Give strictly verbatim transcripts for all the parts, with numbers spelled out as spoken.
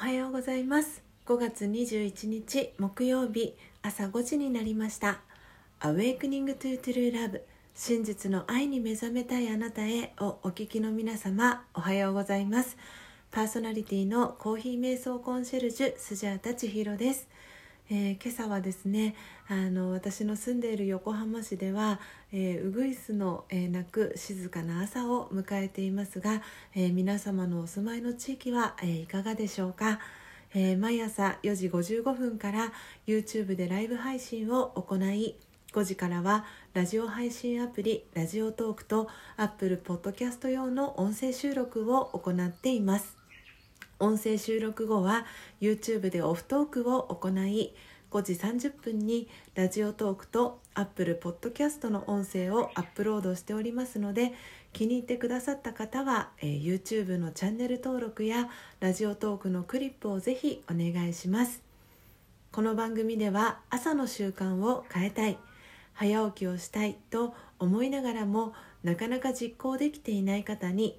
はようございます。ごがつにじゅういちにち木曜日、朝ごじになりました。 Awakening to true love、 真実の愛に目覚めたいあなたへをお聞きの皆様、おはようございます。パーソナリティのコーヒー瞑想コンシェルジュスジャータ千尋です。えー、今朝はですね、あの私の住んでいる横浜市では、えー、うぐいすの、えー、鳴く静かな朝を迎えていますが、えー、皆様のお住まいの地域は、えー、いかがでしょうか。えー、毎朝よじごじゅうごふんから YouTube でライブ配信を行い、ごじからはラジオ配信アプリラジオトークと Apple Podcast 用の音声収録を行っています。音声収録後は YouTube でオフトークを行い、ごじさんじゅっぷんにラジオトークと Apple Podcast の音声をアップロードしておりますので、気に入ってくださった方は、えー、YouTube のチャンネル登録やラジオトークのクリップをぜひお願いします。この番組では、朝の習慣を変えたい、早起きをしたいと思いながらもなかなか実行できていない方に、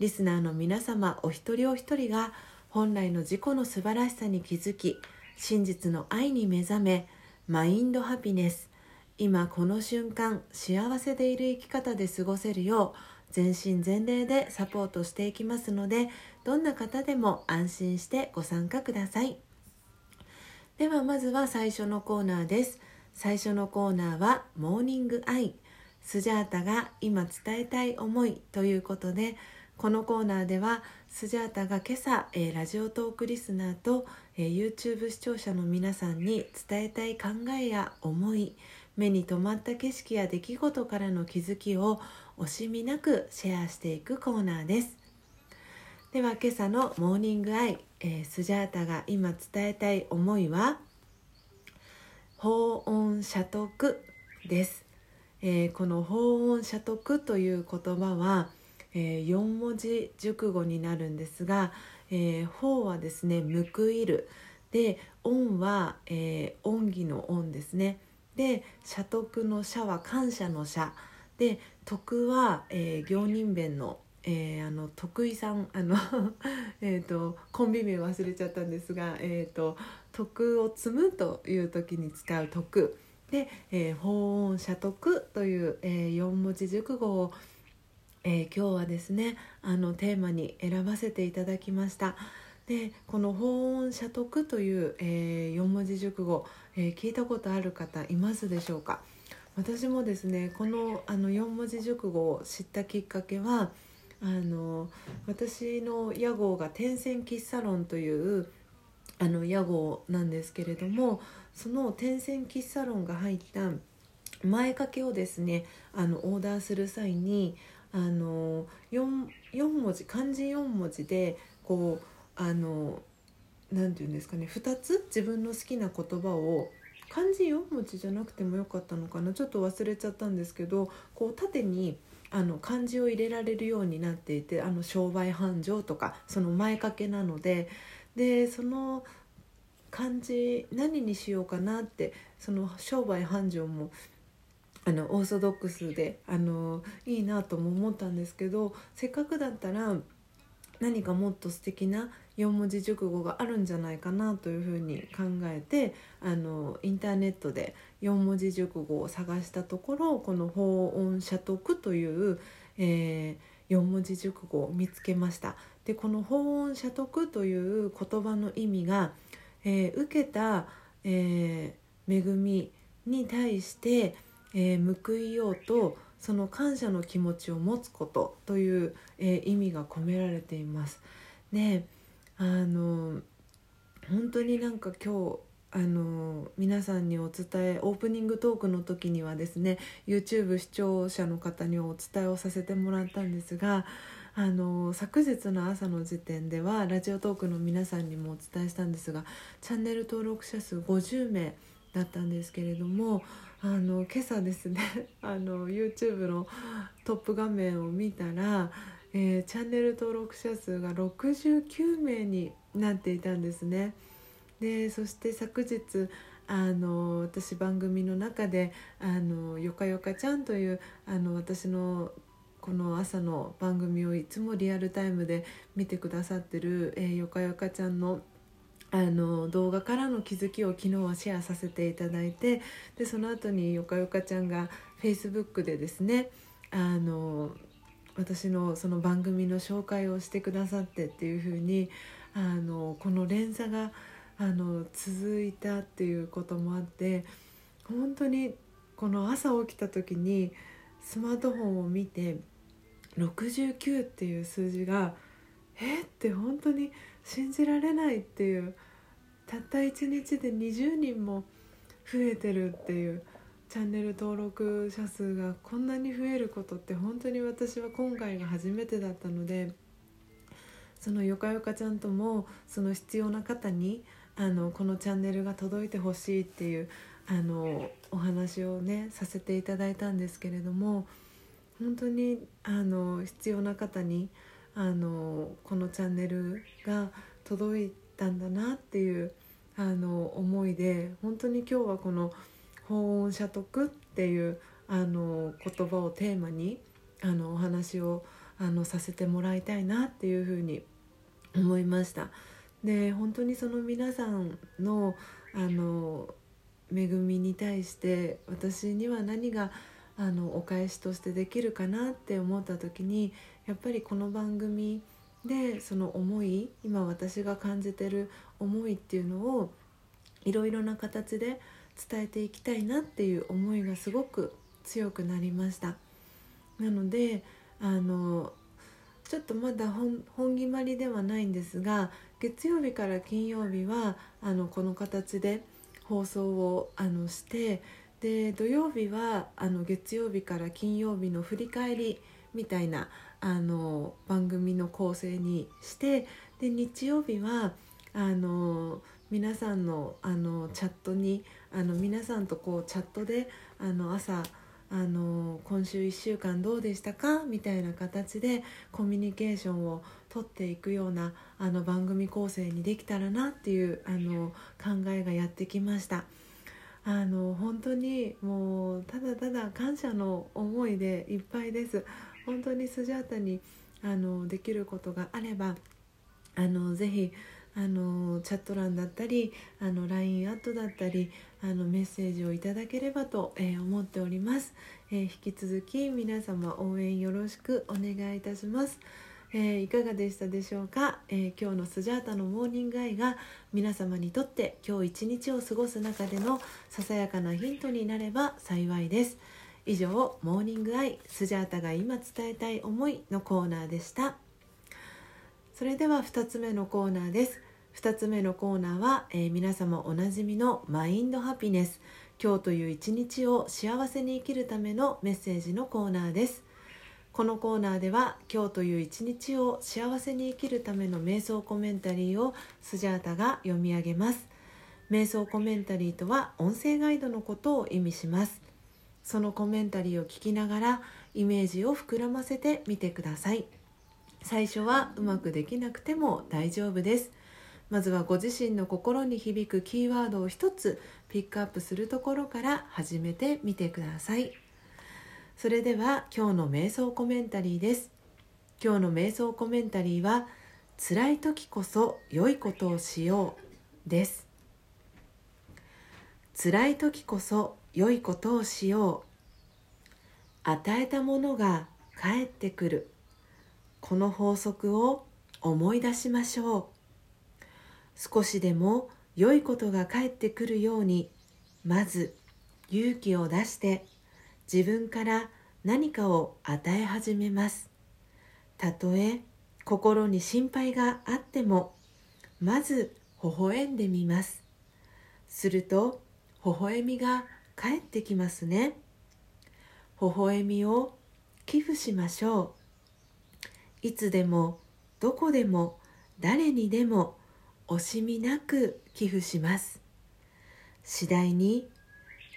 リスナーの皆様お一人お一人が本来の自己の素晴らしさに気づき、真実の愛に目覚め、マインドハピネス、今この瞬間幸せでいる生き方で過ごせるよう全身全霊でサポートしていきますので、どんな方でも安心してご参加ください。ではまずは最初のコーナーです。最初のコーナーはモーニングアイ、スジャータが今伝えたい思いということで、このコーナーではスジャータが今朝、えー、ラジオトークリスナーと、えー、YouTube 視聴者の皆さんに伝えたい考えや思い、目に留まった景色や出来事からの気づきを惜しみなくシェアしていくコーナーです。では今朝のモーニングアイ、えー、スジャータが今伝えたい思いは法音社徳です。えー、この法音社徳という言葉はよんもじ熟語になるんですが、えー、法はですね、報いるで、恩は、えー、恩義の恩ですね。で、社徳の社は感謝の社で、徳は、えー、行人弁の、えー、あの徳井さん、あのえとコンビ名忘れちゃったんですが、えー、と徳を積むという時に使う徳で、えー、法恩社徳という、えー、よんもじ熟語をえー、今日はですね、あのテーマに選ばせていただきました。で、この法音社徳という、えー、よんもじ熟語、えー、聞いたことある方いますでしょうか。私もですね、この、あのよんもじ熟語を知ったきっかけは、あの私の屋号が天線喫茶論というあの屋号なんですけれども、その天線喫茶論が入った前掛けをですね、あのオーダーする際に、あの よん, よん文字、漢字よんもじでこう、あのなんていうんですかね、ふたつ自分の好きな言葉を、漢字よんもじじゃなくてもよかったのかな、ちょっと忘れちゃったんですけど、こう縦にあの漢字を入れられるようになっていて、あの商売繁盛とかその前掛けなので、でその漢字何にしようかなって、その商売繁盛もあのオーソドックスで、あのいいなとも思ったんですけど、せっかくだったら何かもっと素敵なよんもじ熟語があるんじゃないかなというふうに考えて、あのインターネットでよんもじ熟語を探したところ、この法音社徳という、えー、よんもじ熟語を見つけました。で、この法音社徳という言葉の意味が、えー、受けた、えー、恵みに対してえー、報いようと、その感謝の気持ちを持つことという、えー、意味が込められています。ね、あの本当になんか今日、あの皆さんにお伝え、オープニングトークの時にはですね、 YouTube 視聴者の方にお伝えをさせてもらったんですが、あの昨日の朝の時点ではラジオトークの皆さんにもお伝えしたんですが、チャンネル登録者数ごじゅうめいだったんですけれども、あの今朝ですねあの YouTube のトップ画面を見たら、えー、チャンネル登録者数がろくじゅうきゅうめいになっていたんですね。でそして昨日あの私番組の中であのよかよかちゃんというあの私のこの朝の番組をいつもリアルタイムで見てくださってる、えー、よかよかちゃんのあの動画からの気づきを昨日はシェアさせていただいて、でその後によかよかちゃんが Facebook でですねあの私のその番組の紹介をしてくださってっていう風にあのこの連鎖があの続いたっていうこともあって、本当にこの朝起きた時にスマートフォンを見てろくじゅうきゅうっていう数字がえって本当に信じられないっていう、たったいちにちでにじゅうにんも増えてるっていう、チャンネル登録者数がこんなに増えることって本当に私は今回が初めてだったので、そのよかよかちゃんともその必要な方にあのこのチャンネルが届いてほしいっていうあのお話をねさせていただいたんですけれども、本当にあの必要な方にあのこのチャンネルが届いたんだなっていうあの思いで、本当に今日はこの法音社徳っていうあの言葉をテーマにあのお話をあのさせてもらいたいなっていうふうに思いました。で本当にその皆さんのあの恵みに対して私には何があのお返しとしてできるかなって思った時に、やっぱりこの番組でその思い、今私が感じてる思いっていうのをいろいろな形で伝えていきたいなっていう思いがすごく強くなりました。なのであのちょっとまだ 本, 本決まりではないんですが、月曜日から金曜日はあのこの形で放送をあのして、で土曜日はあの月曜日から金曜日の振り返りみたいなあの番組の構成にして、で日曜日はあの皆さん の, あのチャットにあの皆さんとこうチャットであの朝あの今週いっしゅうかんどうでしたかみたいな形でコミュニケーションを取っていくようなあの番組構成にできたらなっていうあの考えがやってきました。あの本当にもうただただ感謝の思いでいっぱいです。本当にスジャータにあのできることがあればあのぜひあのチャット欄だったりあの ライン アットだったりあのメッセージをいただければと、えー、思っております、えー、引き続き皆様応援よろしくお願いいたします、えー、いかがでしたでしょうか、えー、今日のスジャータのモーニングアイが皆様にとって今日一日を過ごす中でのささやかなヒントになれば幸いです。以上、モーニングアイスジャータが今伝えたい思いのコーナーでした。それではふたつめのコーナーです。ふたつめのコーナーは、えー、皆様おなじみのマインドハピネス、今日という一日を幸せに生きるためのメッセージのコーナーです。このコーナーでは今日という一日を幸せに生きるための瞑想コメンタリーをスジャータが読み上げます。瞑想コメンタリーとは音声ガイドのことを意味します。そのコメンタリーを聞きながらイメージを膨らませてみてください。最初はうまくできなくても大丈夫です。まずはご自身の心に響くキーワードを一つピックアップするところから始めてみてください。それでは今日の瞑想コメンタリーです。今日の瞑想コメンタリーは辛い時こそ良いことをしようです。辛い時こそ良いことをしよう。与えたものが返ってくる。この法則を思い出しましょう。少しでも良いことが返ってくるように、まず勇気を出して自分から何かを与え始めます。たとえ心に心配があっても、まず微笑んでみます。すると微笑みが返ってきますね。微笑みを寄付しましょう。いつでもどこでも誰にでも惜しみなく寄付します。次第に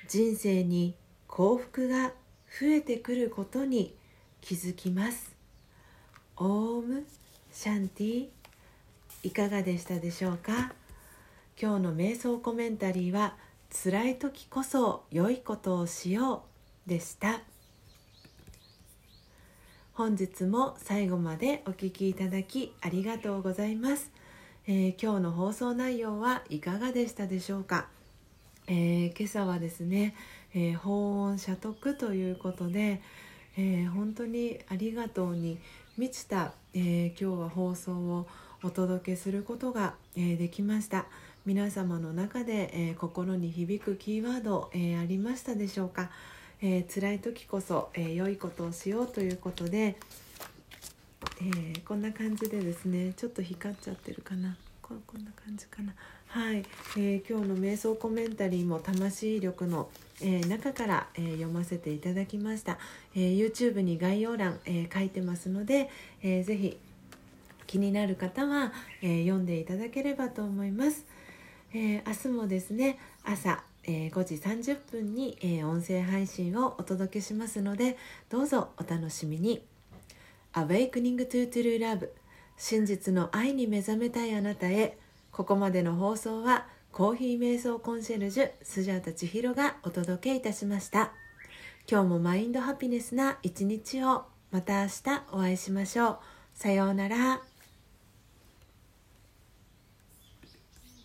人生に幸福が増えてくることに気づきます。オームシャンティ。いかがでしたでしょうか。今日の瞑想コメンタリーは、辛い時こそ良いことをしようでした。本日も最後までお聞きいただきありがとうございます。えー、今日の放送内容はいかがでしたでしょうか。えー、今朝はですね、えー、法音社徳ということで、えー、本当にありがとうに満ちた、えー、今日は放送をお届けすることが、えー、できました。皆様の中で、えー、心に響くキーワード、えー、ありましたでしょうか。えー、辛い時こそ、えー、良いことをしようということで、えー、こんな感じでですね、ちょっと光っちゃってるかな、こんな感じかな。はい、えー、今日の瞑想コメンタリーも魂力の、えー、中から、えー、読ませていただきました。えー、YouTube に概要欄、えー、書いてますので、えー、ぜひ気になる方は、えー、読んでいただければと思います。えー、明日もですね、朝、えー、ごじさんじゅっぷんに、えー、音声配信をお届けしますので、どうぞお楽しみに。 Awakening to true love、真実の愛に目覚めたいあなたへ。ここまでの放送はコーヒー瞑想コンシェルジュスジャータ千尋がお届けいたしました。今日もマインドハピネスな一日を。また明日お会いしましょう。さようなら。